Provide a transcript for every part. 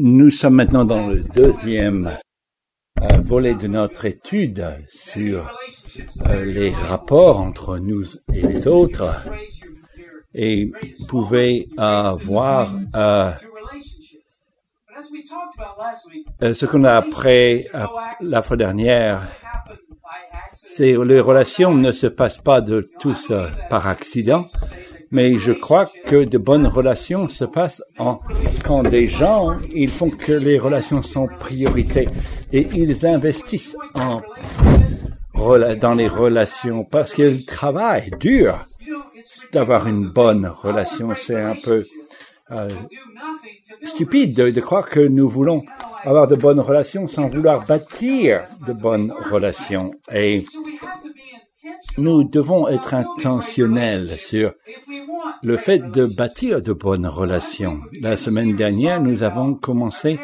Nous sommes maintenant dans le deuxième volet de notre étude sur les rapports entre nous et les autres. Et vous pouvez voir ce qu'on a appris la fois dernière. C'est les relations ne se passent pas de tous par accident, mais je crois que de bonnes relations se passent quand des gens, ils font que les relations sont priorité et ils investissent dans les relations parce qu'ils travaillent dur. D'avoir une bonne relation, c'est un peu stupide de croire que nous voulons avoir de bonnes relations sans vouloir bâtir de bonnes relations. Et nous devons être intentionnels sur le fait de bâtir de bonnes relations. La semaine dernière, nous avons commencé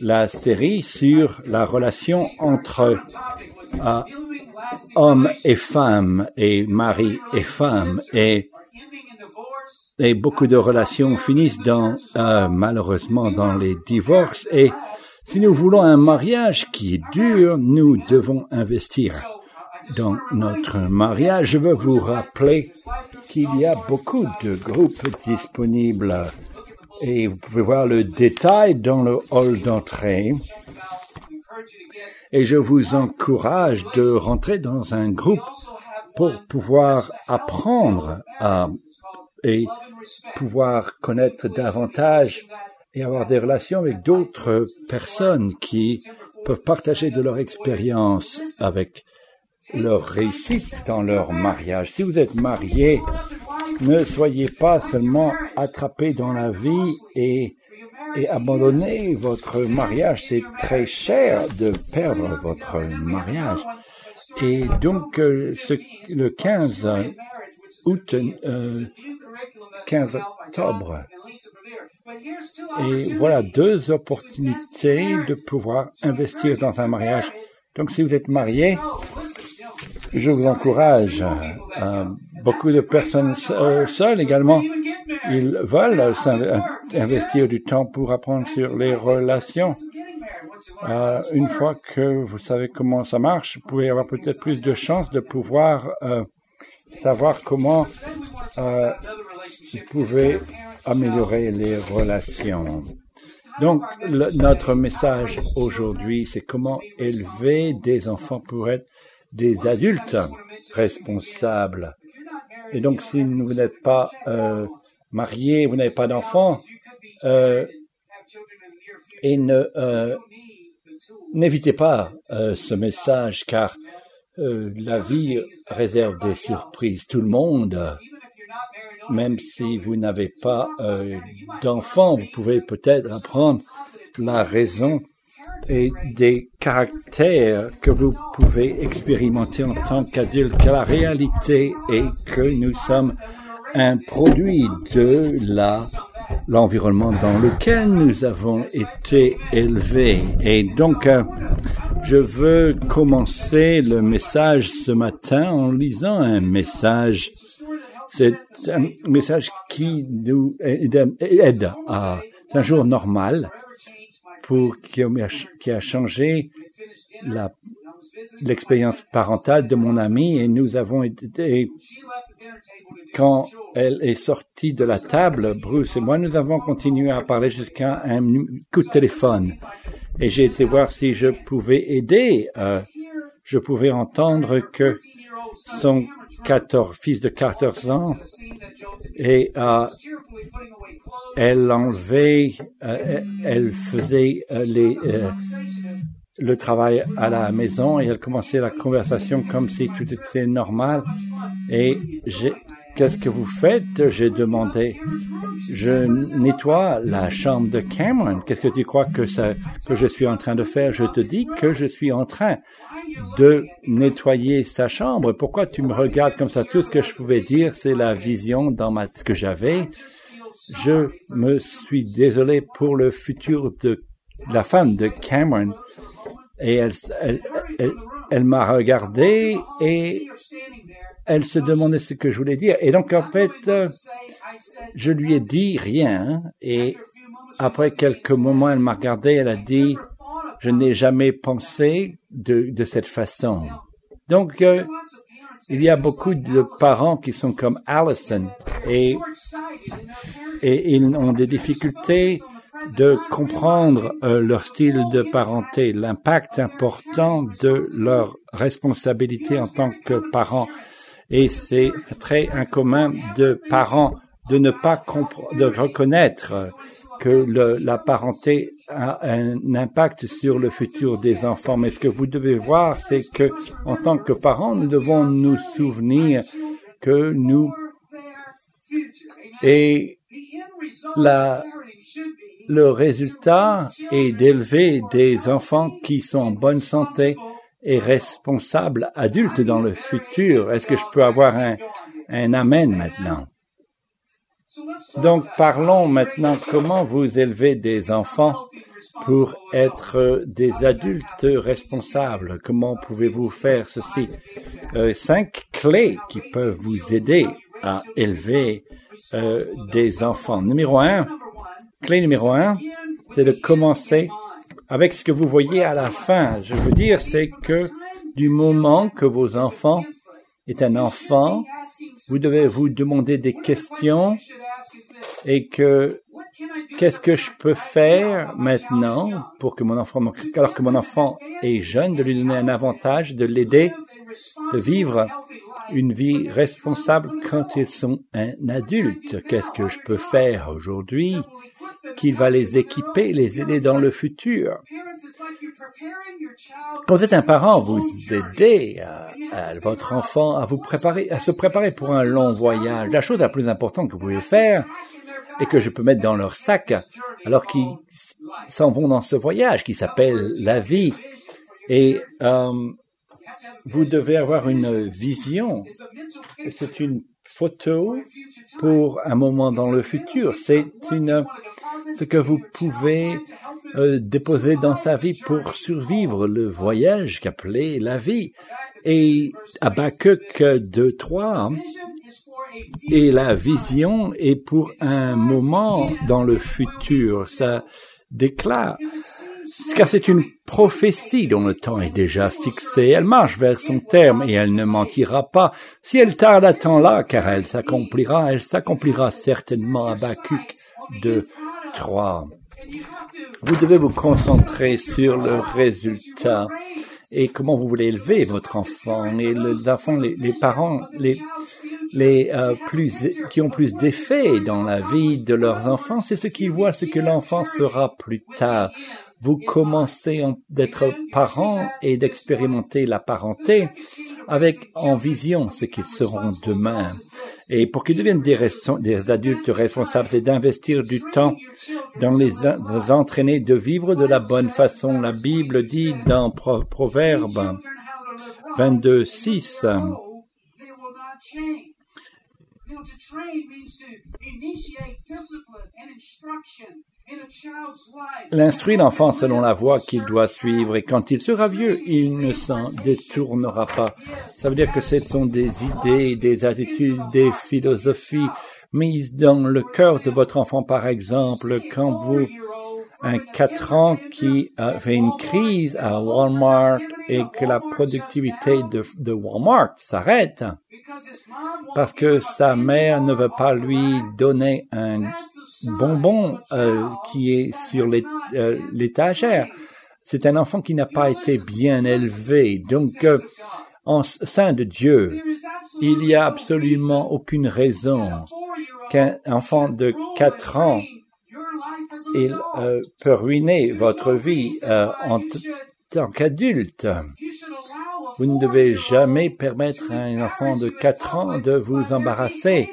la série sur la relation entre hommes et femmes, et mari et femme, et beaucoup de relations finissent malheureusement dans les divorces. Et si nous voulons un mariage qui est dur, nous devons investir dans notre mariage. Je veux vous rappeler qu'il y a beaucoup de groupes disponibles et vous pouvez voir le détail dans le hall d'entrée. Et je vous encourage de rentrer dans un groupe pour pouvoir apprendre et pouvoir connaître davantage et avoir des relations avec d'autres personnes qui peuvent partager de leur expérience avec leur réussite dans leur mariage. Si vous êtes marié, ne soyez pas seulement attrapé dans la vie et abandonner votre mariage. C'est très cher de perdre votre mariage. Et donc, le 15 octobre, et voilà 2 opportunités de pouvoir investir dans un mariage. Donc, si vous êtes marié, je vous encourage. Beaucoup de personnes seules également, ils veulent investir du temps pour apprendre sur les relations. Une fois que vous savez comment ça marche, vous pouvez avoir peut-être plus de chances de pouvoir savoir comment vous pouvez améliorer les relations. Donc, notre message aujourd'hui, c'est comment élever des enfants pour être des adultes responsables. Et donc, si vous n'êtes pas marié, vous n'avez pas d'enfants, et n'évitez pas ce message, car la vie réserve des surprises. Tout le monde, même si vous n'avez pas d'enfants, vous pouvez peut-être apprendre la raison et des caractères que vous pouvez expérimenter en tant qu'adulte, car la réalité est que nous sommes un produit de l'environnement dans lequel nous avons été élevés. Et donc, je veux commencer le message ce matin en lisant un message. C'est un message qui nous aide à un jour normal, qui a changé l'expérience parentale de mon amie. Et nous avons été, quand elle est sortie de la table, Bruce et moi, nous avons continué à parler jusqu'à un coup de téléphone. Et j'ai été voir si je pouvais aider. Je pouvais entendre que son fils de 14 ans, et elle enlevait, elle faisait le travail à la maison, et elle commençait la conversation comme si tout était normal. Et qu'est-ce que vous faites? J'ai demandé. Je nettoie la chambre de Cameron. Qu'est-ce que tu crois que je suis en train de faire? Je te dis que je suis en train de nettoyer sa chambre. Pourquoi tu me regardes comme ça? Tout ce que je pouvais dire, c'est la vision que j'avais. Je me suis désolé pour le futur de la femme de Cameron. Et elle m'a regardé et elle se demandait ce que je voulais dire. Et donc, en fait, je lui ai dit rien. Et Après quelques moments, elle m'a regardé, elle a dit « Je n'ai jamais pensé de cette façon. » Donc, il y a beaucoup de parents qui sont comme Allison et ils ont des difficultés de comprendre leur style de parenté, l'impact important de leur responsabilité en tant que parents. Et c'est très incommun de parents de ne pas reconnaître que la parenté a un impact sur le futur des enfants. Mais ce que vous devez voir, c'est que, en tant que parents, nous devons nous souvenir que nous et le résultat est d'élever des enfants qui sont en bonne santé et responsables adultes dans le futur. Est-ce que je peux avoir un amen maintenant? Donc, parlons maintenant comment vous élevez des enfants pour être des adultes responsables. Comment pouvez-vous faire ceci? 5 clés qui peuvent vous aider à élever des enfants. Clé numéro 1, c'est de commencer avec ce que vous voyez à la fin. Je veux dire, c'est que du moment que vos enfants est un enfant, vous devez vous demander des questions et qu'est-ce que je peux faire maintenant pour que mon enfant, alors que mon enfant est jeune, de lui donner un avantage, de l'aider, de vivre une vie responsable quand ils sont un adulte. Qu'est-ce que je peux faire aujourd'hui qui va les équiper, les aider dans le futur? Quand vous êtes un parent, vous aidez votre enfant à vous préparer, à se préparer pour un long voyage. La chose la plus importante que vous pouvez faire et que je peux mettre dans leur sac alors qu'ils s'en vont dans ce voyage qui s'appelle la vie. Et vous devez avoir une vision. C'est une photo pour un moment dans le futur. C'est ce que vous pouvez déposer dans sa vie pour survivre le voyage qu'appelait la vie. Et Habacuc 2:3, et la vision est pour un moment dans le futur. Ça déclare, car c'est une prophétie dont le temps est déjà fixé. Elle marche vers son terme et elle ne mentira pas. Si elle tarde à temps là, car elle s'accomplira certainement. Habacuc 2:3. Vous devez vous concentrer sur le résultat et comment vous voulez élever votre enfant. Et les enfants, les parents, qui ont plus d'effet dans la vie de leurs enfants, c'est ce qu'ils voient, ce que l'enfant sera plus tard. Vous commencez d'être parent et d'expérimenter la parenté avec en vision ce qu'ils seront demain. Et pour qu'ils deviennent des adultes responsables, c'est d'investir du temps dans les entraîner, de vivre de la bonne façon. La Bible dit dans Proverbes 22:6, l'instruit l'enfant selon la voie qu'il doit suivre et quand il sera vieux, il ne s'en détournera pas. Ça veut dire que ce sont des idées, des attitudes, des philosophies mises dans le cœur de votre enfant. Par exemple, quand vous, un 4 ans qui a fait une crise à Walmart et que la productivité de Walmart s'arrête parce que sa mère ne veut pas lui donner un bonbon qui est sur l'étagère. C'est un enfant qui n'a pas été bien élevé. Donc, en sein de Dieu, il n'y a absolument aucune raison qu'un enfant de 4 ans peut ruiner votre vie en tant qu'adulte. Vous ne devez jamais permettre à un enfant de 4 ans de vous embarrasser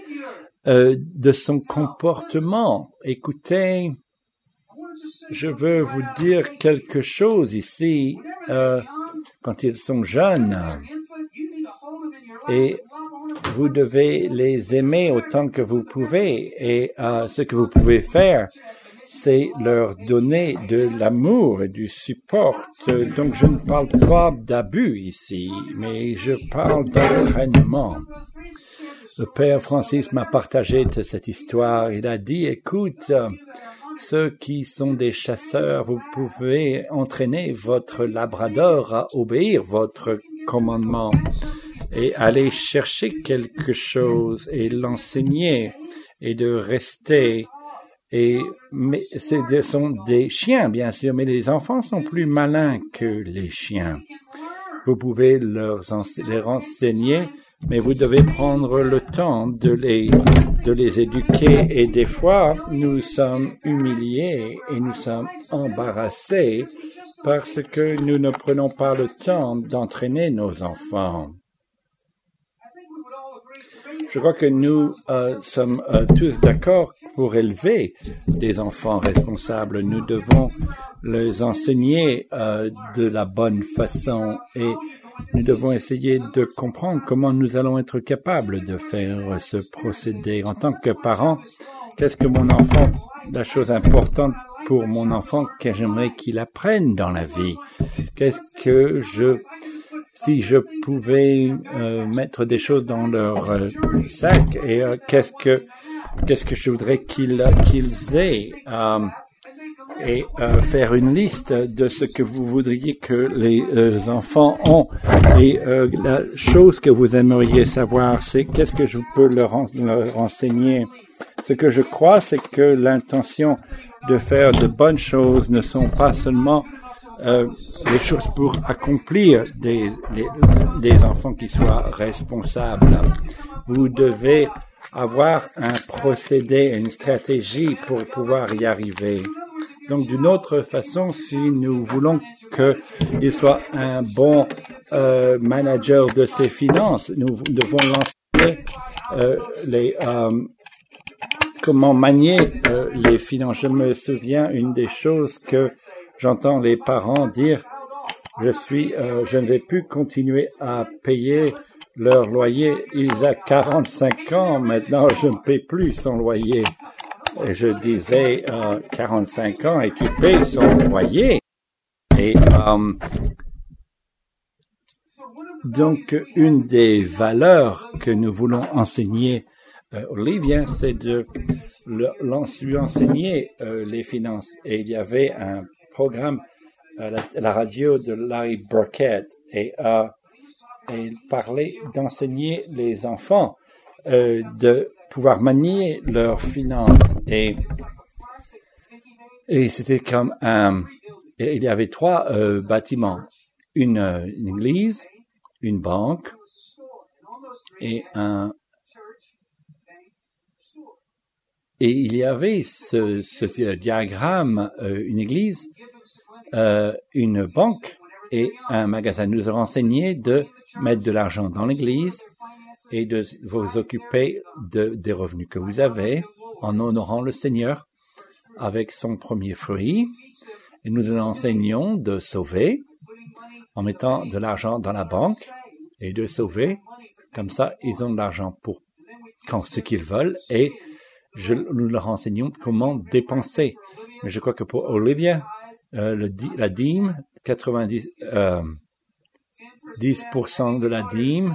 de son comportement. Écoutez, je veux vous dire quelque chose ici. Quand ils sont jeunes, et vous devez les aimer autant que vous pouvez, et ce que vous pouvez faire, c'est leur donner de l'amour et du support. Donc, je ne parle pas d'abus ici, mais je parle d'entraînement. Le père Francis m'a partagé cette histoire. Il a dit, écoute, Ceux qui sont des chasseurs, vous pouvez entraîner votre labrador à obéir votre commandement et aller chercher quelque chose et l'enseigner et de rester. Mais ce sont des chiens, bien sûr, mais les enfants sont plus malins que les chiens. Vous pouvez les renseigner, mais vous devez prendre le temps de les éduquer. Et des fois, nous sommes humiliés et nous sommes embarrassés parce que nous ne prenons pas le temps d'entraîner nos enfants. Je crois que nous sommes tous d'accord pour élever des enfants responsables. Nous devons les enseigner de la bonne façon et nous devons essayer de comprendre comment nous allons être capables de faire ce procédé. En tant que parent, qu'est-ce que mon enfant, la chose importante pour mon enfant que j'aimerais qu'il apprenne dans la vie? Si je pouvais mettre des choses dans leur sac, et qu'est-ce que je voudrais qu'ils aient, et faire une liste de ce que vous voudriez que les enfants ont. Et la chose que vous aimeriez savoir, c'est qu'est-ce que je peux leur enseigner. Ce que je crois, c'est que l'intention de faire de bonnes choses ne sont pas seulement les choses pour accomplir des enfants qui soient responsables. Vous devez avoir un procédé, une stratégie pour pouvoir y arriver. Donc, d'une autre façon, si nous voulons qu'il soit un bon manager de ses finances, nous devons lancer comment manier les finances. Je me souviens, une des choses que j'entends les parents dire, je ne vais plus continuer à payer leur loyer. Il a 45 ans maintenant, je ne paye plus son loyer. Et je disais, 45 ans et tu payes son loyer. Et donc, une des valeurs que nous voulons enseigner Olivia, c'est de lui enseigner les finances. Et il y avait un programme à la radio de Larry Burkett et il parlait d'enseigner les enfants de pouvoir manier leurs finances et c'était comme il y avait trois bâtiments, une église, une banque et il y avait ce diagramme, une église, une banque et un magasin. Nous a renseigné de mettre de l'argent dans l'église et de vous occuper des revenus que vous avez en honorant le Seigneur avec son premier fruit. Et nous enseignons de sauver en mettant de l'argent dans la banque et de sauver. Comme ça, ils ont de l'argent pour ce qu'ils veulent et nous leur enseignons comment dépenser. Mais je crois que pour Olivia, la dîme, 10% de la dîme,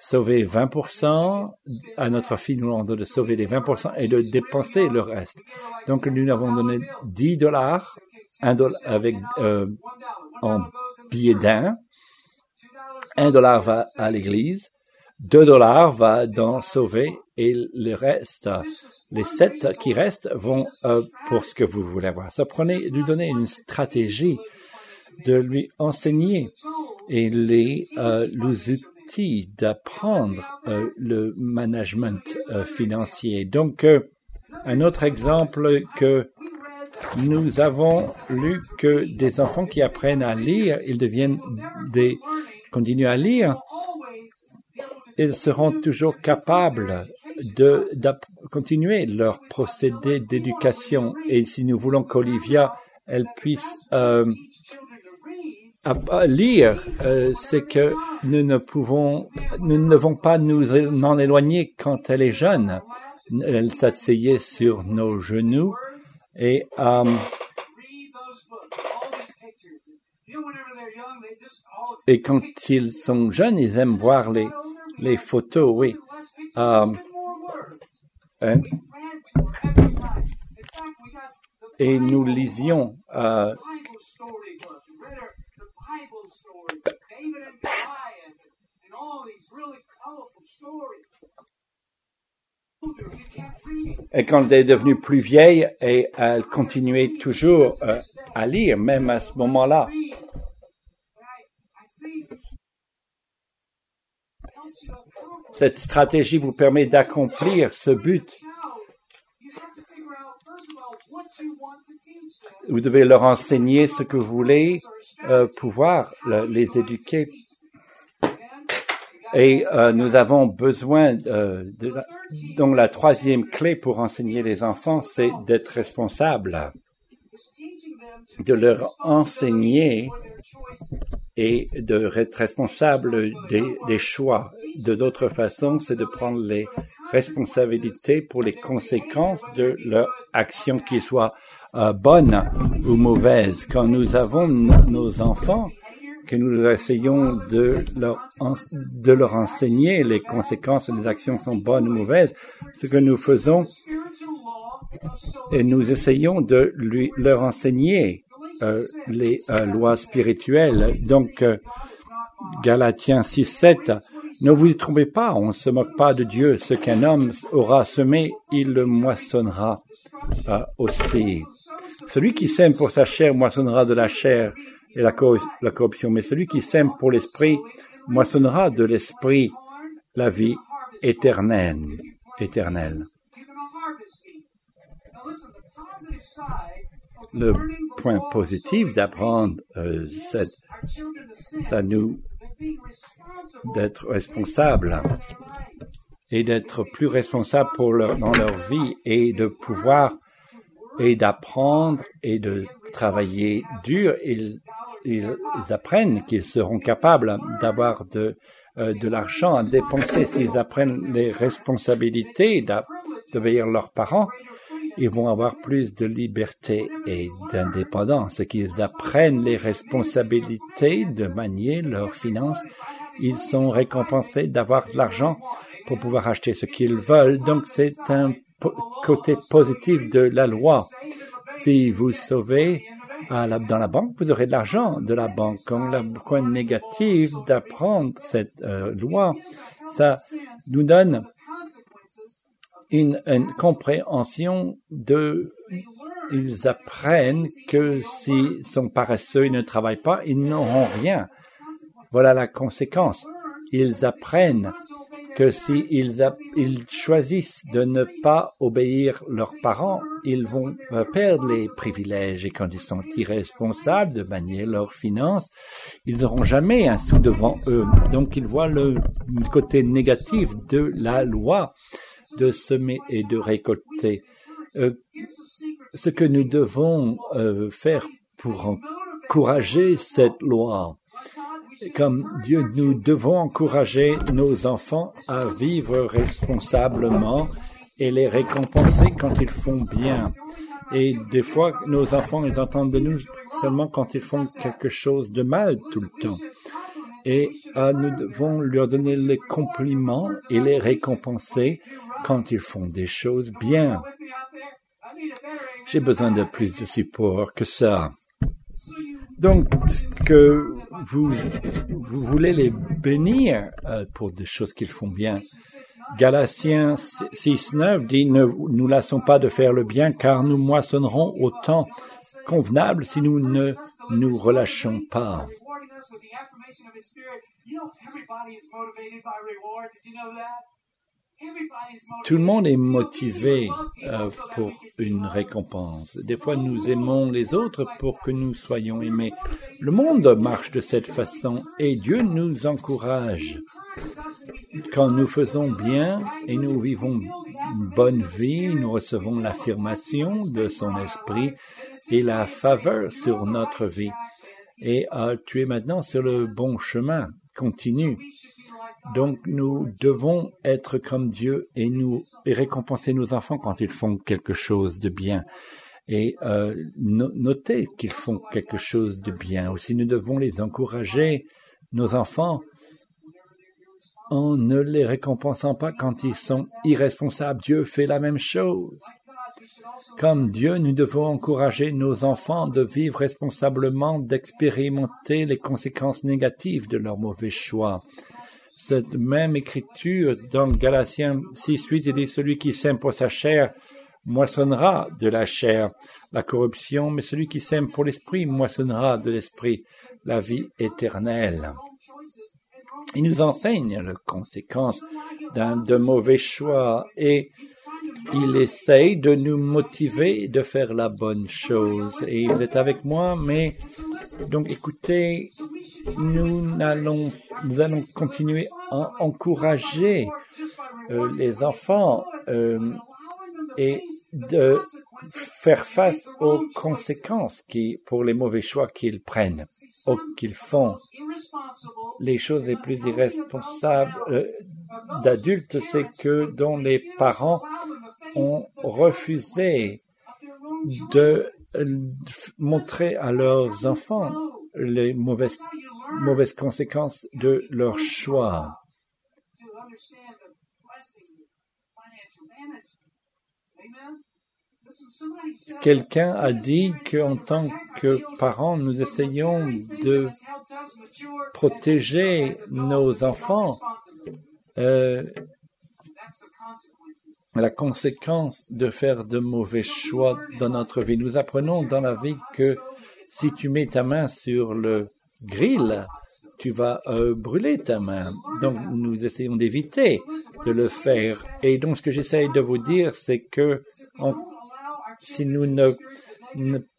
sauver 20%, à notre fille, nous demandons de sauver les 20% et de dépenser le reste. Donc, nous avons donné $10, avec, en billet d'un. $1 va à l'église. $2 va dans sauver et le reste, les 7 qui restent vont pour ce que vous voulez avoir. Ça prenait lui donner une stratégie, de lui enseigner et les outils d'apprendre le management financier. Donc, un autre exemple que nous avons lu que des enfants qui apprennent à lire, ils continuent à lire. Ils seront toujours capables de continuer leur procédé d'éducation. Et si nous voulons qu'Olivia, elle puisse lire, c'est que nous ne devons pas nous en éloigner quand elle est jeune. Elle s'asseyait sur nos genoux et quand ils sont jeunes, ils aiment voir les photos, oui. et nous lisions et quand elle est devenue plus vieille, et elle continuait toujours à lire, même à ce moment-là. Cette stratégie vous permet d'accomplir ce but. Vous devez leur enseigner ce que vous voulez, pouvoir les éduquer. Et nous avons besoin donc la troisième clé pour enseigner les enfants, c'est d'être responsable, de leur enseigner et de être responsable des choix. De d'autres façons, c'est de prendre les responsabilités pour les conséquences de leur action, qu'ils soient bonnes ou mauvaises. Quand nous avons nos enfants, que nous essayons de leur enseigner les conséquences des actions sont bonnes ou mauvaises, ce que nous faisons, et nous essayons de leur enseigner les lois spirituelles. Donc, Galatiens 6:7, ne vous y trompez pas, on ne se moque pas de Dieu. Ce qu'un homme aura semé, il le moissonnera aussi. Celui qui sème pour sa chair moissonnera de la chair et la corruption, mais celui qui sème pour l'esprit moissonnera de l'esprit la vie éternelle. Le point positif d'apprendre, d'être responsable et d'être plus responsable dans leur vie, et de pouvoir et d'apprendre et de travailler dur. Ils apprennent qu'ils seront capables d'avoir de l'argent à dépenser. S'ils apprennent les responsabilités d'obéir leurs parents, ils vont avoir plus de liberté et d'indépendance. Et qu'ils apprennent les responsabilités de manier leurs finances, ils sont récompensés d'avoir de l'argent pour pouvoir acheter ce qu'ils veulent. Donc, c'est un côté positif de la loi. Si vous sauvez dans la banque, vous aurez de l'argent de la banque. Comme le point négatif d'apprendre cette loi, ça nous donne une compréhension ils apprennent que s'ils sont paresseux, ils ne travaillent pas, ils n'auront rien. Voilà la conséquence. Ils apprennent que s'ils choisissent de ne pas obéir leurs parents, ils vont perdre les privilèges. Et quand ils sont irresponsables de manier leurs finances, ils n'auront jamais un sou devant eux. Donc, ils voient le côté négatif de la loi de semer et de récolter. Ce que nous devons faire pour encourager cette loi, comme Dieu, nous devons encourager nos enfants à vivre responsablement et les récompenser quand ils font bien. Et des fois, nos enfants, ils entendent de nous seulement quand ils font quelque chose de mal tout le temps. Et nous devons leur donner les compliments et les récompenser quand ils font des choses bien. J'ai besoin de plus de support que ça. Donc, que vous voulez les bénir pour des choses qu'ils font bien. Galatiens 6:9 dit « Ne nous lassons pas de faire le bien, car nous moissonnerons au temps convenable si nous ne nous relâchons pas. » Tout le monde est motivé pour une récompense. Des fois, nous aimons les autres pour que nous soyons aimés. Le monde marche de cette façon et Dieu nous encourage. Quand nous faisons bien et nous vivons une bonne vie, nous recevons l'affirmation de son esprit et la faveur sur notre vie. Et tu es maintenant sur le bon chemin. Continue. Donc, nous devons être comme Dieu et récompenser nos enfants quand ils font quelque chose de bien. Et noter qu'ils font quelque chose de bien. Aussi, nous devons les encourager, nos enfants, en ne les récompensant pas quand ils sont irresponsables. Dieu fait la même chose. Comme Dieu, nous devons encourager nos enfants de vivre responsablement, d'expérimenter les conséquences négatives de leurs mauvais choix. Cette même écriture dans Galatiens 6:8 dit « Celui qui sème pour sa chair moissonnera de la chair la corruption, mais celui qui sème pour l'esprit moissonnera de l'esprit la vie éternelle. » Il nous enseigne les conséquences de mauvais choix et il essaye de nous motiver de faire la bonne chose. Et il est avec moi, mais donc écoutez, nous allons continuer à encourager les enfants et de faire face aux conséquences pour les mauvais choix qu'ils prennent ou qu'ils font. Les choses les plus irresponsables d'adultes, c'est que dont les parents ont refusé de montrer à leurs enfants les mauvaises conséquences de leurs choix. Quelqu'un a dit qu'en tant que parents, nous essayons de protéger nos enfants. La conséquence de faire de mauvais choix dans notre vie. Nous apprenons dans la vie que si tu mets ta main sur le grill, tu vas brûler ta main. Donc, nous essayons d'éviter de le faire. Et donc, ce que j'essaye de vous dire, c'est que si nous ne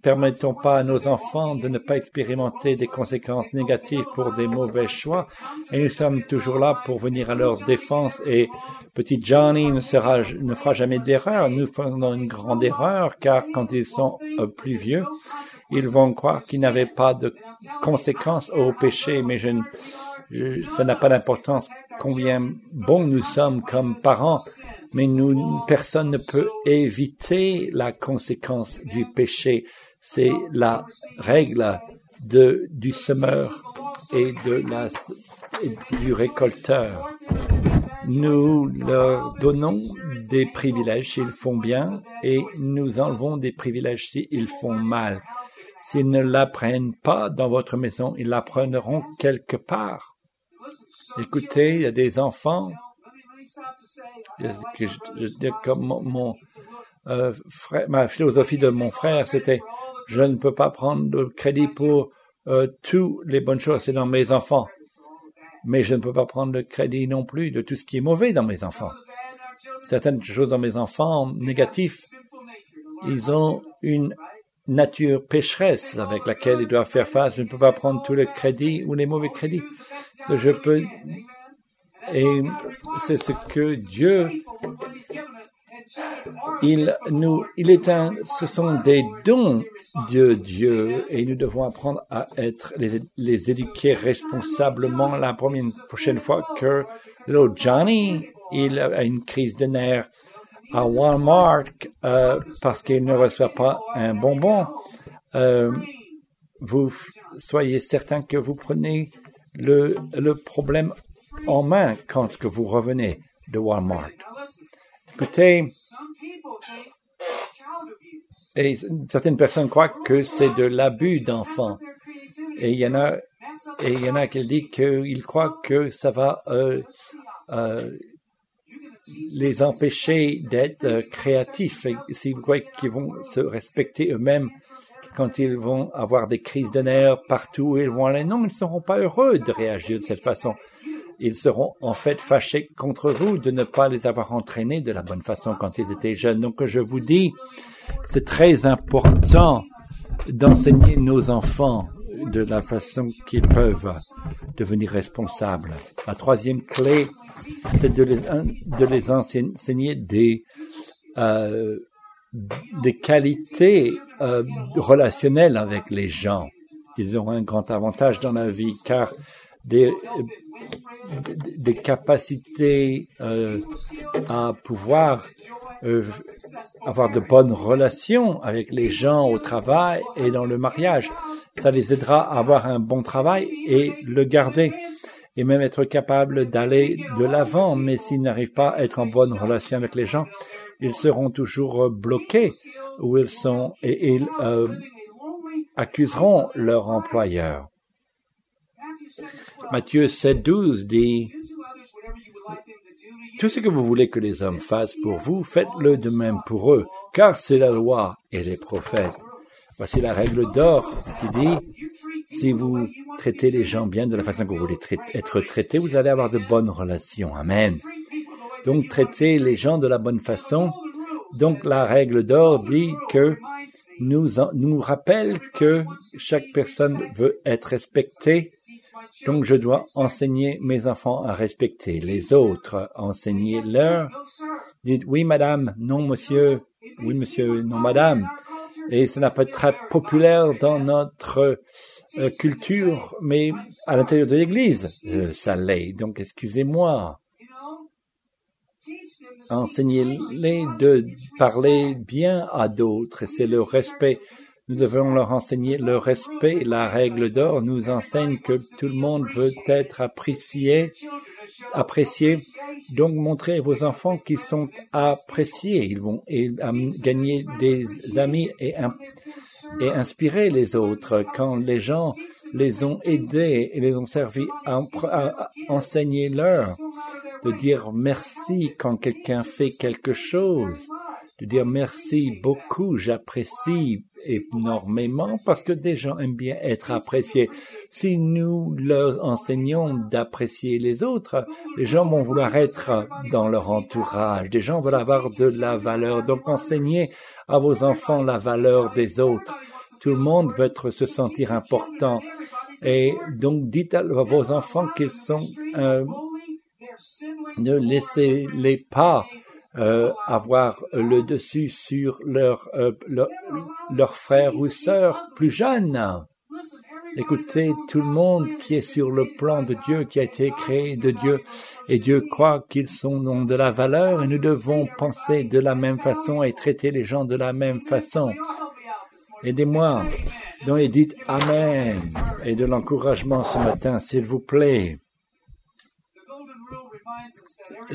permettons pas à nos enfants de ne pas expérimenter des conséquences négatives pour des mauvais choix, et nous sommes toujours là pour venir à leur défense, et petit Johnny ne fera jamais d'erreur. Nous faisons une grande erreur, car quand ils sont plus vieux, ils vont croire qu'ils n'avaient pas de conséquences au péché, mais ça n'a pas d'importance combien bons nous sommes comme parents, mais personne ne peut éviter la conséquence du péché. C'est la règle du semeur et du récolteur. Nous leur donnons des privilèges s'ils font bien et nous enlevons des privilèges s'ils font mal. S'ils ne l'apprennent pas dans votre maison, ils l'apprendront quelque part. Écoutez, il y a des enfants, ma philosophie de mon frère, c'était « Je ne peux pas prendre de crédit pour toutes les bonnes choses, c'est dans mes enfants, mais je ne peux pas prendre de crédit non plus de tout ce qui est mauvais dans mes enfants. » Certaines choses dans mes enfants négatives, ils ont une nature pécheresse avec laquelle ils doivent faire face. Je ne peux pas prendre tout le crédit ou les mauvais crédits. Et c'est ce que Dieu, ce sont des dons de Dieu et nous devons apprendre à les éduquer responsablement. La prochaine fois que l'autre Johnny, il a une crise de nerfs à Walmart parce qu'il ne reçoit pas un bonbon, vous soyez certain que vous prenez le problème en main quand que vous revenez de Walmart. Écoutez, et certaines personnes croient que c'est de l'abus d'enfants. Et il y en a qui disent qu'ils croient que ça va les empêcher d'être créatifs. Et si vous croyez qu'ils vont se respecter eux-mêmes, quand ils vont avoir des crises de nerfs partout où ils vont aller, non, ils ne seront pas heureux de réagir de cette façon. Ils seront en fait fâchés contre vous de ne pas les avoir entraînés de la bonne façon quand ils étaient jeunes. Donc, je vous dis, c'est très important d'enseigner nos enfants de la façon qu'ils peuvent devenir responsables. La troisième clé, c'est de les enseigner des qualités relationnelles avec les gens. Ils auront un grand avantage dans la vie car des capacités à pouvoir avoir de bonnes relations avec les gens au travail et dans le mariage. Ça les aidera à avoir un bon travail et le garder et même être capable d'aller de l'avant. Mais s'ils n'arrivent pas à être en bonne relation avec les gens, ils seront toujours bloqués où ils sont et ils accuseront leur employeur. Matthieu 7,12 dit « Tout ce que vous voulez que les hommes fassent pour vous, faites-le de même pour eux, car c'est la loi et les prophètes. » Voici la règle d'or qui dit « Si vous traitez les gens bien de la façon que vous voulez être traités, vous allez avoir de bonnes relations. » Amen. Donc, traiter les gens de la bonne façon. Donc, la règle d'or dit que nous rappelle que chaque personne veut être respectée. Donc, je dois enseigner mes enfants à respecter les autres, enseigner leur. Dites « Oui, madame. Non, monsieur. Oui, monsieur. Non, madame. » Et ça n'a pas été très populaire dans notre culture, mais à l'intérieur de l'Église, ça l'est. Donc, excusez-moi. Enseignez-les de parler bien à d'autres, et c'est le respect. Nous devons leur enseigner le respect. La règle d'or nous enseigne que tout le monde veut être apprécié. Donc, montrez à vos enfants qu'ils sont appréciés. Ils vont gagner des amis et inspirer les autres. Quand les gens les ont aidés et les ont servis à enseigner leur, de dire merci quand quelqu'un fait quelque chose. De dire merci beaucoup, j'apprécie énormément parce que des gens aiment bien être appréciés. Si nous leur enseignons d'apprécier les autres, les gens vont vouloir être dans leur entourage. Des gens veulent avoir de la valeur. Donc, enseignez à vos enfants la valeur des autres. Tout le monde veut se sentir important. Et donc, dites à vos enfants qu'ils sont... ne laissez-les pas avoir le dessus sur leurs frères ou sœurs plus jeunes. Écoutez, tout le monde qui est sur le plan de Dieu, qui a été créé de Dieu, et Dieu croit qu'ils ont de la valeur, et nous devons penser de la même façon et traiter les gens de la même façon. Aidez-moi. Donc, et dites Amen. Et de l'encouragement ce matin, s'il vous plaît.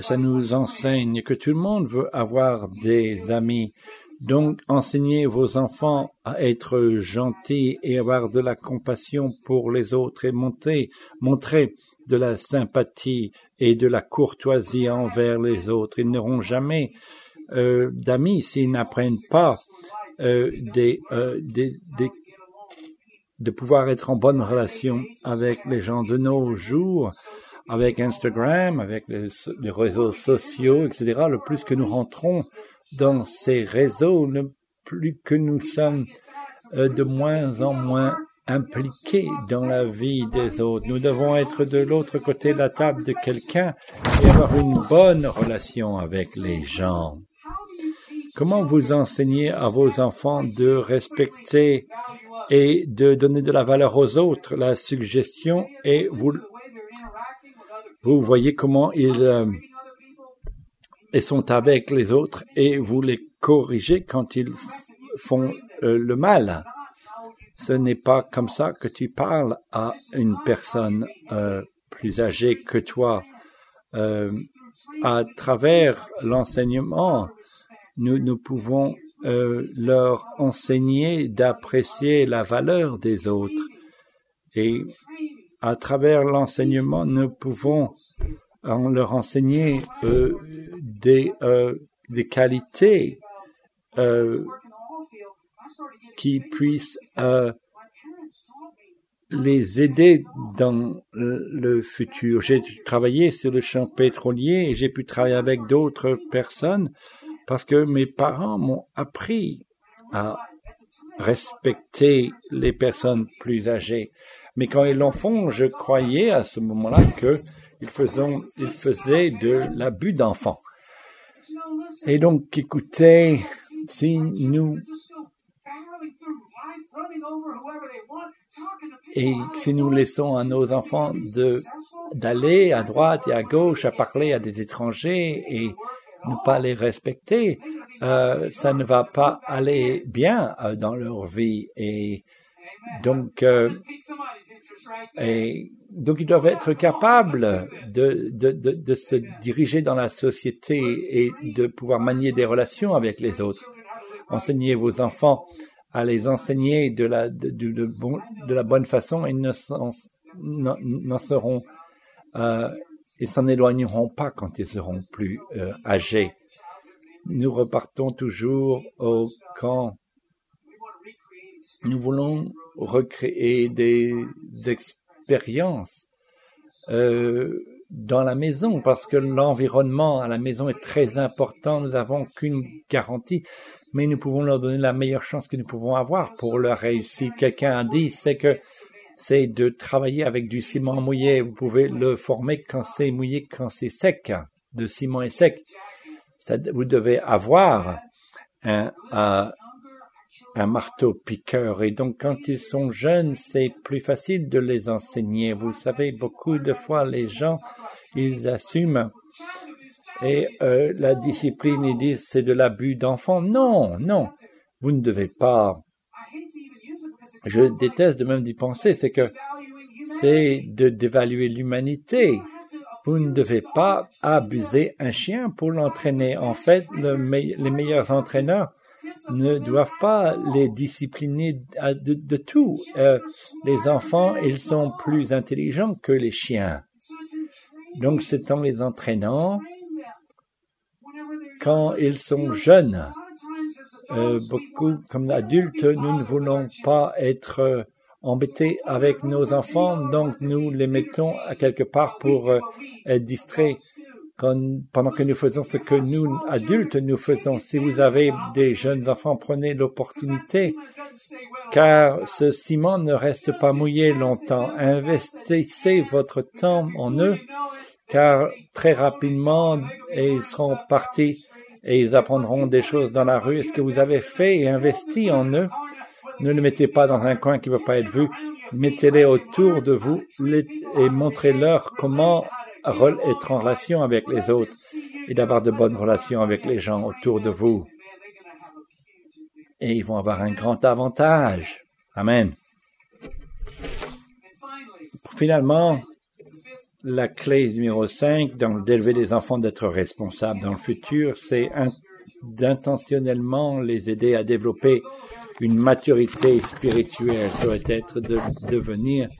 Ça nous enseigne que tout le monde veut avoir des amis. Donc, enseignez vos enfants à être gentils et avoir de la compassion pour les autres et montrer de la sympathie et de la courtoisie envers les autres. Ils n'auront jamais d'amis s'ils n'apprennent pas de pouvoir être en bonne relation avec les gens de nos jours. Avec Instagram, avec les réseaux sociaux, etc., le plus que nous rentrons dans ces réseaux, le plus que nous sommes de moins en moins impliqués dans la vie des autres. Nous devons être de l'autre côté de la table de quelqu'un et avoir une bonne relation avec les gens. Comment vous enseigner à vos enfants de respecter et de donner de la valeur aux autres? La suggestion est... Vous voyez comment ils sont avec les autres et vous les corrigez quand ils font le mal. Ce n'est pas comme ça que tu parles à une personne plus âgée que toi. À travers l'enseignement, nous pouvons leur enseigner d'apprécier la valeur des autres. Et à travers l'enseignement, nous pouvons leur enseigner des qualités qui puissent les aider dans le futur. J'ai travaillé sur le champ pétrolier et j'ai pu travailler avec d'autres personnes parce que mes parents m'ont appris à respecter les personnes plus âgées. Mais quand ils l'en font, je croyais à ce moment-là qu'ils faisaient de l'abus d'enfants. Et donc, écoutez, si nous... Et si nous laissons à nos enfants d'aller à droite et à gauche, à parler à des étrangers et ne pas les respecter, ça ne va pas aller bien dans leur vie. Et donc, Et donc, ils doivent être capables de se diriger dans la société et de pouvoir manier des relations avec les autres. Enseignez vos enfants à les enseigner de la bonne façon et ils s'en éloigneront pas quand ils seront plus âgés. Nous repartons toujours au camp. Nous voulons recréer des expériences dans la maison, parce que l'environnement à la maison est très important. Nous n'avons qu'une garantie, mais nous pouvons leur donner la meilleure chance que nous pouvons avoir pour leur réussite. Quelqu'un a dit, c'est de travailler avec du ciment mouillé. Vous pouvez le former quand c'est mouillé, quand c'est sec. Le ciment est sec. Vous devez avoir un marteau-piqueur. Et donc, quand ils sont jeunes, c'est plus facile de les enseigner. Vous savez, beaucoup de fois, les gens, ils assument et la discipline, ils disent, c'est de l'abus d'enfant. Non, non, vous ne devez pas. Je déteste de même d'y penser, c'est d'évaluer l'humanité. Vous ne devez pas abuser un chien pour l'entraîner. En fait, les meilleurs entraîneurs ne doivent pas les discipliner de tout. Les enfants, ils sont plus intelligents que les chiens. Donc, c'est en les entraînant quand ils sont jeunes. Beaucoup, comme adultes, nous ne voulons pas être embêtés avec nos enfants, donc nous les mettons à quelque part pour être distraits pendant que nous faisons ce que nous, adultes, nous faisons. Si vous avez des jeunes enfants, prenez l'opportunité, car ce ciment ne reste pas mouillé longtemps. Investissez votre temps en eux, car très rapidement, ils seront partis. Et ils apprendront des choses dans la rue. Est-ce que vous avez fait et investi en eux? Ne les mettez pas dans un coin qui ne peut pas être vu. Mettez-les autour de vous et montrez-leur comment être en relation avec les autres et d'avoir de bonnes relations avec les gens autour de vous. Et ils vont avoir un grand avantage. Amen. Finalement, la clé numéro 5, donc d'élever les enfants, d'être responsables dans le futur, c'est d'intentionnellement les aider à développer une maturité spirituelle. Ça doit être de devenir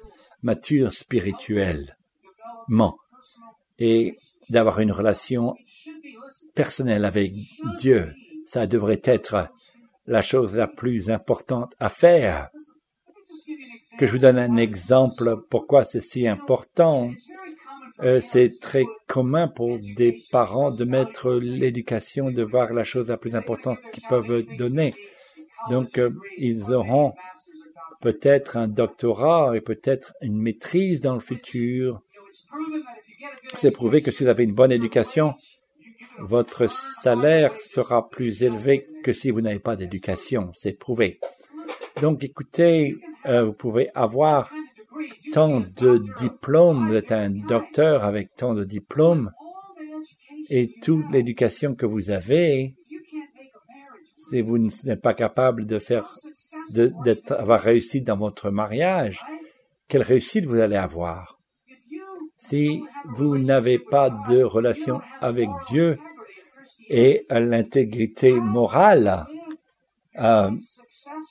mature spirituellement et d'avoir une relation personnelle avec Dieu. Ça devrait être la chose la plus importante à faire. Que je vous donne un exemple pourquoi c'est si important. C'est très commun pour des parents de mettre l'éducation, de voir la chose la plus importante qu'ils peuvent donner. Donc, ils auront peut-être un doctorat et peut-être une maîtrise dans le futur. C'est prouvé que si vous avez une bonne éducation, votre salaire sera plus élevé que si vous n'avez pas d'éducation. C'est prouvé. Donc, écoutez, vous pouvez avoir tant de diplômes, vous êtes un docteur avec tant de diplômes, et toute l'éducation que vous avez, si vous n'êtes pas capable d'avoir réussi dans votre mariage, quelle réussite vous allez avoir? Si vous n'avez pas de relation avec Dieu et l'intégrité morale,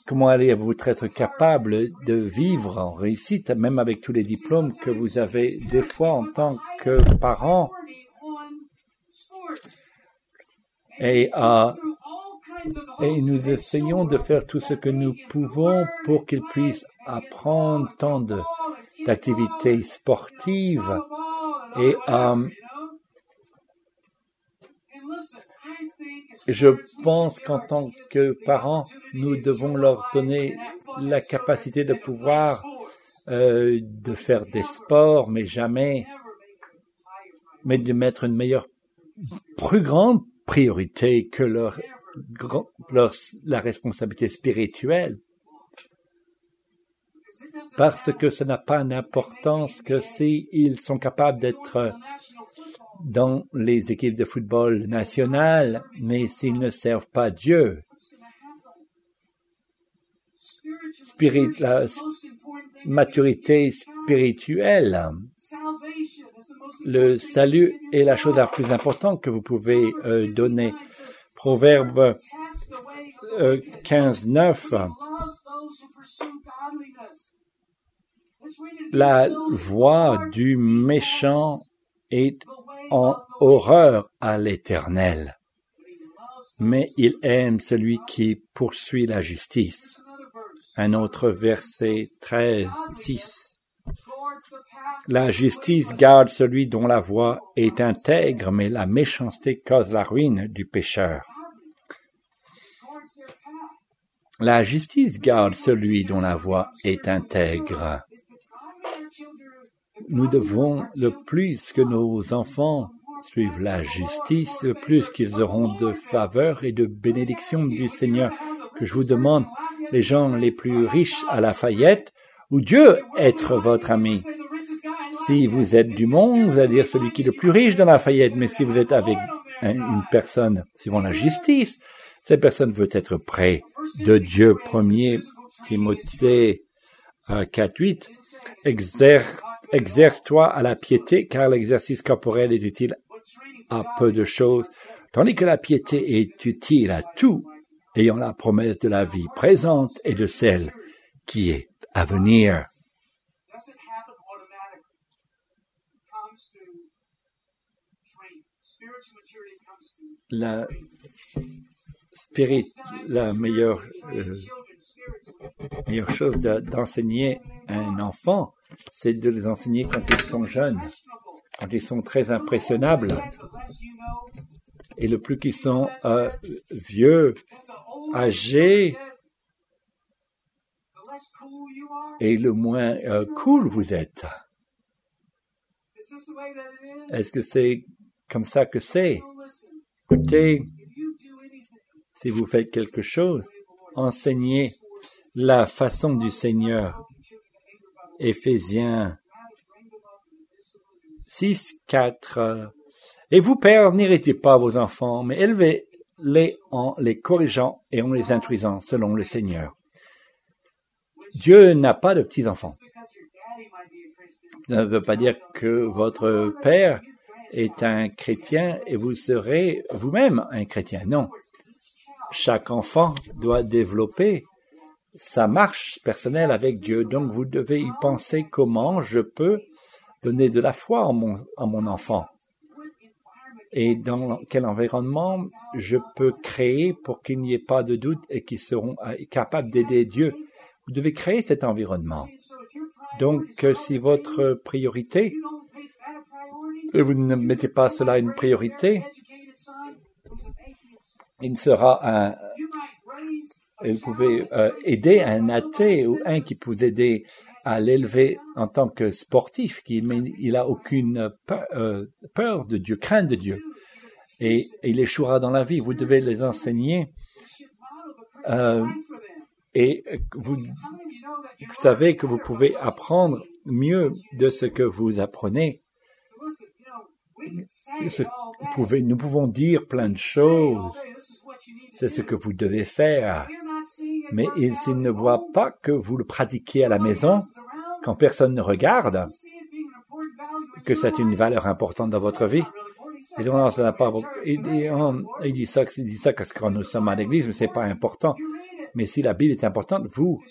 comment allez-vous être capable de vivre en réussite, même avec tous les diplômes que vous avez? Des fois, en tant que parent, et nous essayons de faire tout ce que nous pouvons pour qu'ils puissent apprendre tant d'activités sportives et je pense qu'en tant que parents, nous devons leur donner la capacité de pouvoir de faire des sports, mais de mettre une plus grande priorité que la responsabilité spirituelle, parce que ça n'a pas d'importance que s'ils sont capables d'être dans les équipes de football nationales, mais s'ils ne servent pas Dieu. La maturité spirituel. Le salut est la chose la plus importante que vous pouvez donner. Proverbe 15:9. La voie du méchant est en horreur à l'Éternel, mais il aime celui qui poursuit la justice. Un autre verset 13:6. La justice garde celui dont la voie est intègre, mais la méchanceté cause la ruine du pécheur. La justice garde celui dont la voie est intègre. Nous devons, le plus que nos enfants suivent la justice, le plus qu'ils auront de faveur et de bénédiction du Seigneur. Que je vous demande, les gens les plus riches à Lafayette, ou Dieu être votre ami. Si vous êtes du monde, c'est-à-dire celui qui est le plus riche de Lafayette, mais si vous êtes avec une personne suivant la justice, cette personne veut être près de Dieu. 1 Timothée 4:8. Exerce-toi à la piété, car l'exercice corporel est utile à peu de choses, tandis que la piété est utile à tout, ayant la promesse de la vie présente et de celle qui est à venir. La meilleure chose d'enseigner à un enfant, c'est de les enseigner quand ils sont jeunes, quand ils sont très impressionnables. Et le plus qu'ils sont vieux, âgés, et le moins cool vous êtes. Est-ce que c'est comme ça que c'est? Écoutez, si vous faites quelque chose, enseignez la façon du Seigneur. Éphésiens 6:4. Et vous, pères, n'héritez pas vos enfants, mais élevez-les en les corrigeant et en les instruisant selon le Seigneur. Dieu n'a pas de petits-enfants. Ça ne veut pas dire que votre père est un chrétien et vous serez vous-même un chrétien. Non. Chaque enfant doit développer sa marche personnelle avec Dieu. Donc, vous devez y penser comment je peux donner de la foi en mon enfant et dans quel environnement je peux créer pour qu'il n'y ait pas de doute et qu'ils seront capables d'aider Dieu. Vous devez créer cet environnement. Donc, si votre priorité, et vous ne mettez pas cela une priorité, il sera un... Vous pouvez aider un athée ou un qui peut vous aider à l'élever en tant que sportif, il n'a aucune peur de Dieu, crainte de Dieu. Et il échouera dans la vie. Vous devez les enseigner. Et vous savez que vous pouvez apprendre mieux de ce que vous apprenez. Nous pouvons dire plein de choses. C'est ce que vous devez faire. Mais s'ils ne voient pas que vous le pratiquez à la maison, quand personne ne regarde, que c'est une valeur importante dans votre vie, et non, ça n'a pas. Il dit ça parce que quand nous sommes à l'église, mais c'est pas important. Mais si la Bible est importante, vous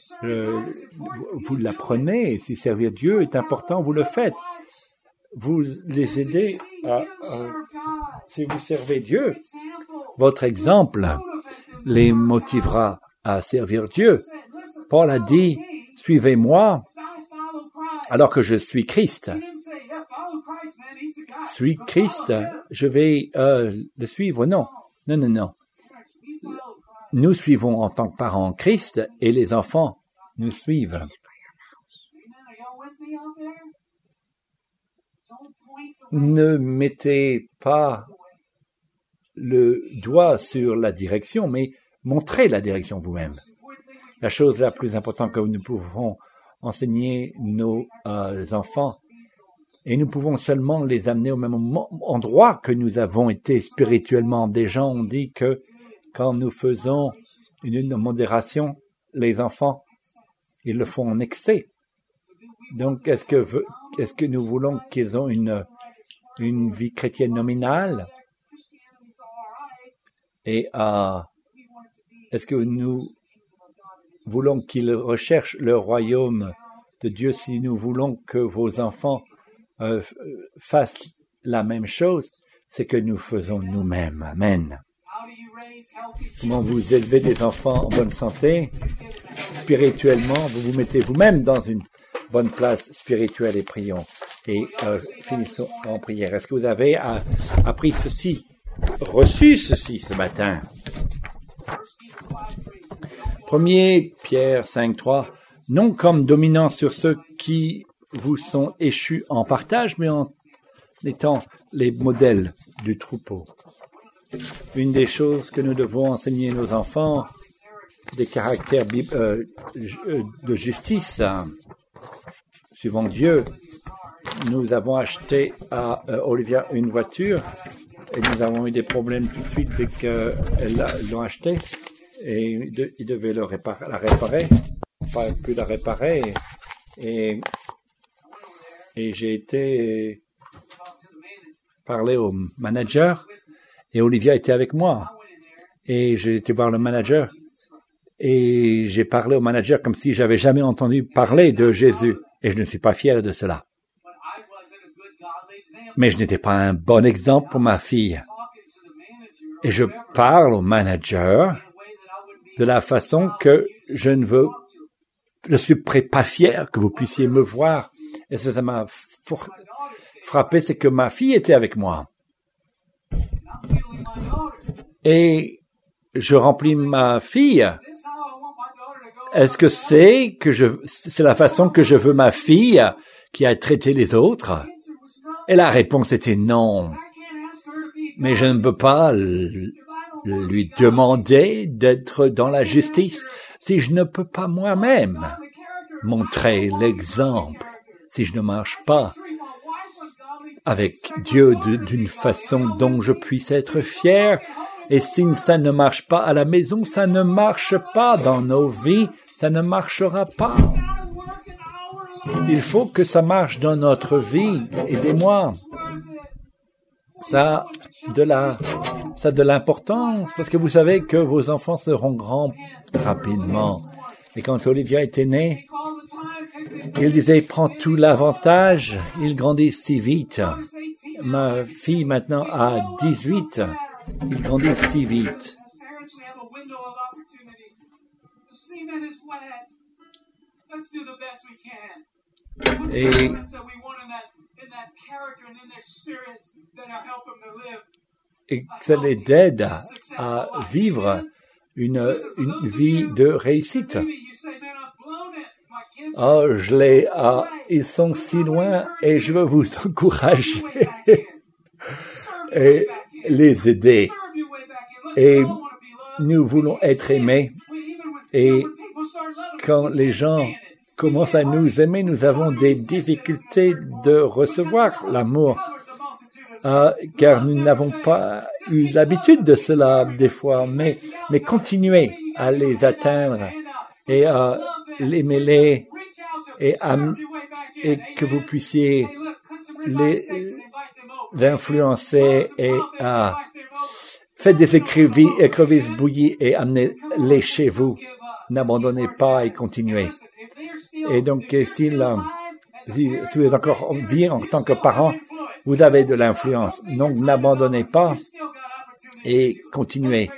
l'apprenez. Si servir Dieu est important, vous le faites. Vous les aidez si vous servez Dieu, votre exemple les motivera à servir Dieu. Paul a dit, suivez-moi, alors que je suis Christ. Suis Christ, je vais le suivre. Non. Nous suivons en tant que parents Christ et les enfants nous suivent. Ne mettez pas le doigt sur la direction, mais montrez la direction vous-même. La chose la plus importante que nous pouvons enseigner nos enfants, et nous pouvons seulement les amener au même endroit que nous avons été spirituellement. Des gens ont dit que quand nous faisons une modération, les enfants, ils le font en excès. Donc, est-ce que nous voulons qu'ils aient une vie chrétienne nominale? Et est-ce que nous voulons qu'ils recherchent le royaume de Dieu? Si nous voulons que vos enfants fassent la même chose, c'est que nous faisons nous-mêmes. Amen. Comment vous élevez des enfants en bonne santé? Spirituellement, vous vous mettez vous-même dans une bonne place spirituelle et prions. Et finissons en prière. Est-ce que vous avez appris ceci, reçu ceci ce matin? 1er Pierre 5:3, non comme dominant sur ceux qui vous sont échus en partage, mais en étant les modèles du troupeau. Une des choses que nous devons enseigner à nos enfants, des caractères de justice, suivant Dieu. Nous avons acheté à Olivia une voiture et nous avons eu des problèmes tout de suite dès qu'elle l'ont achetée et ils devaient la réparer. Pas pu la réparer et j'ai été parler au manager. Et Olivia était avec moi. Et j'ai été voir le manager. Et j'ai parlé au manager comme si j'avais jamais entendu parler de Jésus. Et je ne suis pas fier de cela. Mais je n'étais pas un bon exemple pour ma fille. Et je parle au manager de la façon que je ne suis pas fier que vous puissiez me voir. Et ça m'a frappé, c'est que ma fille était avec moi. Et je remplis ma fille. Est-ce que c'est la façon que je veux ma fille qui a traité les autres? Et la réponse était non. Mais je ne peux pas lui demander d'être dans la justice si je ne peux pas moi-même montrer l'exemple, si je ne marche pas avec Dieu d'une façon dont je puisse être fier. Et si ça ne marche pas à la maison, ça ne marche pas dans nos vies, ça ne marchera pas. Il faut que ça marche dans notre vie. Aidez-moi. Ça a de l'importance, parce que vous savez que vos enfants seront grands rapidement. Et quand Olivia était née, il disait, prends tout l'avantage, il grandit si vite. Ma fille maintenant a 18, il grandit si vite. Et ça les aide à vivre une vie de réussite. Oh, ils sont si loin et je veux vous encourager et les aider. Et nous voulons être aimés. Et quand les gens commencent à nous aimer, nous avons des difficultés de recevoir l'amour. Car nous n'avons pas eu l'habitude de cela des fois, mais continuez à les atteindre et à les mêler et que vous puissiez les influencer et faites des écrevisses bouillies et amenez-les chez vous. N'abandonnez pas et continuez. Et donc, si vous êtes encore en vie en tant que parent, vous avez de l'influence. Donc, n'abandonnez pas et continuez.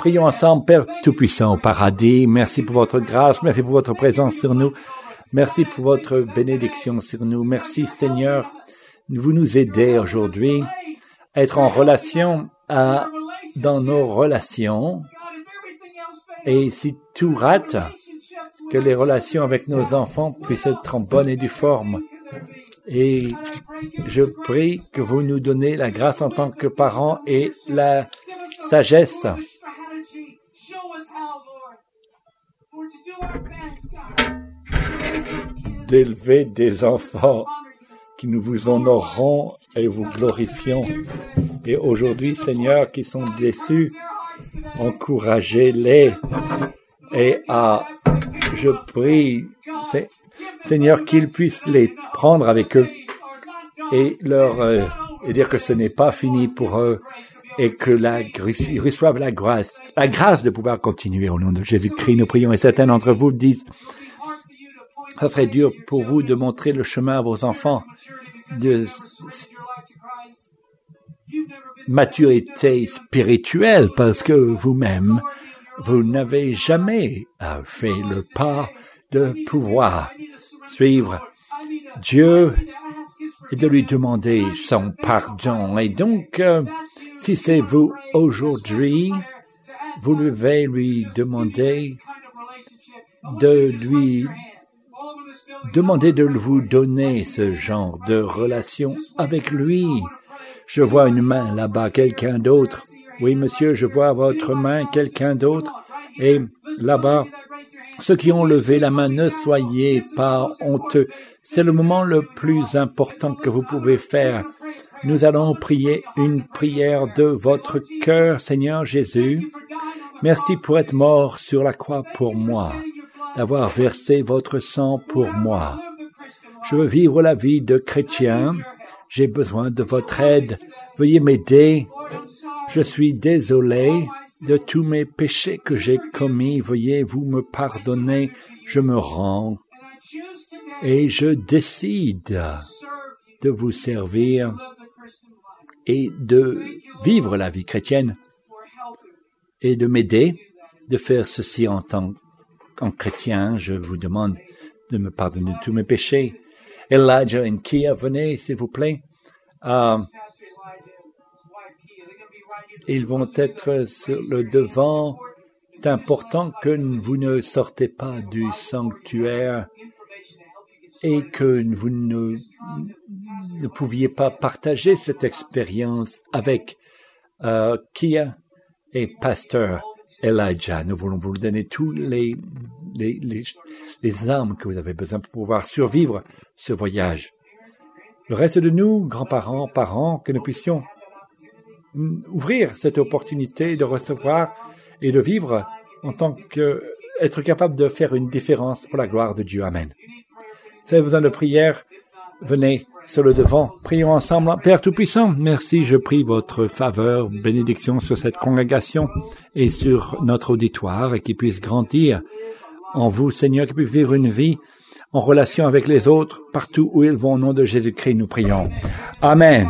Prions ensemble, Père Tout-Puissant au paradis. Merci pour votre grâce. Merci pour votre présence sur nous. Merci pour votre bénédiction sur nous. Merci, Seigneur. Vous nous aidez aujourd'hui à être en relation, dans nos relations. Et si tout rate, que les relations avec nos enfants puissent être en bonne et due forme. Et je prie que vous nous donnez la grâce en tant que parents et la sagesse d'élever des enfants qui nous vous honorons et vous glorifions. Et aujourd'hui, Seigneur, qui sont déçus, encouragez-les. Et je prie Seigneur, qu'ils puissent les prendre avec eux et leur et dire que ce n'est pas fini pour eux et que ils reçoivent la grâce de pouvoir continuer. Au nom de Jésus-Christ, nous prions. Et certains d'entre vous disent, ça serait dur pour vous de montrer le chemin à vos enfants de maturité spirituelle parce que vous-même, vous n'avez jamais fait le pas de pouvoir suivre Dieu et de lui demander son pardon. Et donc, si c'est vous aujourd'hui, vous devez lui demander de vous donner ce genre de relation avec lui. Je vois une main là-bas, quelqu'un d'autre. Oui, monsieur, je vois à votre main quelqu'un d'autre. Et là-bas, ceux qui ont levé la main, ne soyez pas honteux. C'est le moment le plus important que vous pouvez faire. Nous allons prier une prière de votre cœur, Seigneur Jésus. Merci pour être mort sur la croix pour moi, d'avoir versé votre sang pour moi. Je veux vivre la vie de chrétien. J'ai besoin de votre aide. Veuillez m'aider. Je suis désolé de tous mes péchés que j'ai commis. Veuillez vous me pardonner. Je me rends et je décide de vous servir et de vivre la vie chrétienne et de m'aider de faire ceci en tant que chrétien. Je vous demande de me pardonner de tous mes péchés. Elijah et Kia, venez, s'il vous plaît. Ils vont être sur le devant. C'est important que vous ne sortez pas du sanctuaire et que vous ne pouviez pas partager cette expérience avec Kia et pasteur Elijah. Nous voulons vous donner tous les armes que vous avez besoin pour pouvoir survivre ce voyage. Le reste de nous, grands-parents, parents, que nous puissions ouvrir cette opportunité de recevoir et de vivre en tant qu'être capable de faire une différence pour la gloire de Dieu. Amen. Si vous avez besoin de prière, venez sur le devant. Prions ensemble. Père Tout-Puissant, merci, je prie votre faveur, bénédiction sur cette congrégation et sur notre auditoire et qu'ils puissent grandir en vous, Seigneur, qu'ils puissent vivre une vie en relation avec les autres, partout où ils vont. Au nom de Jésus-Christ, nous prions. Amen.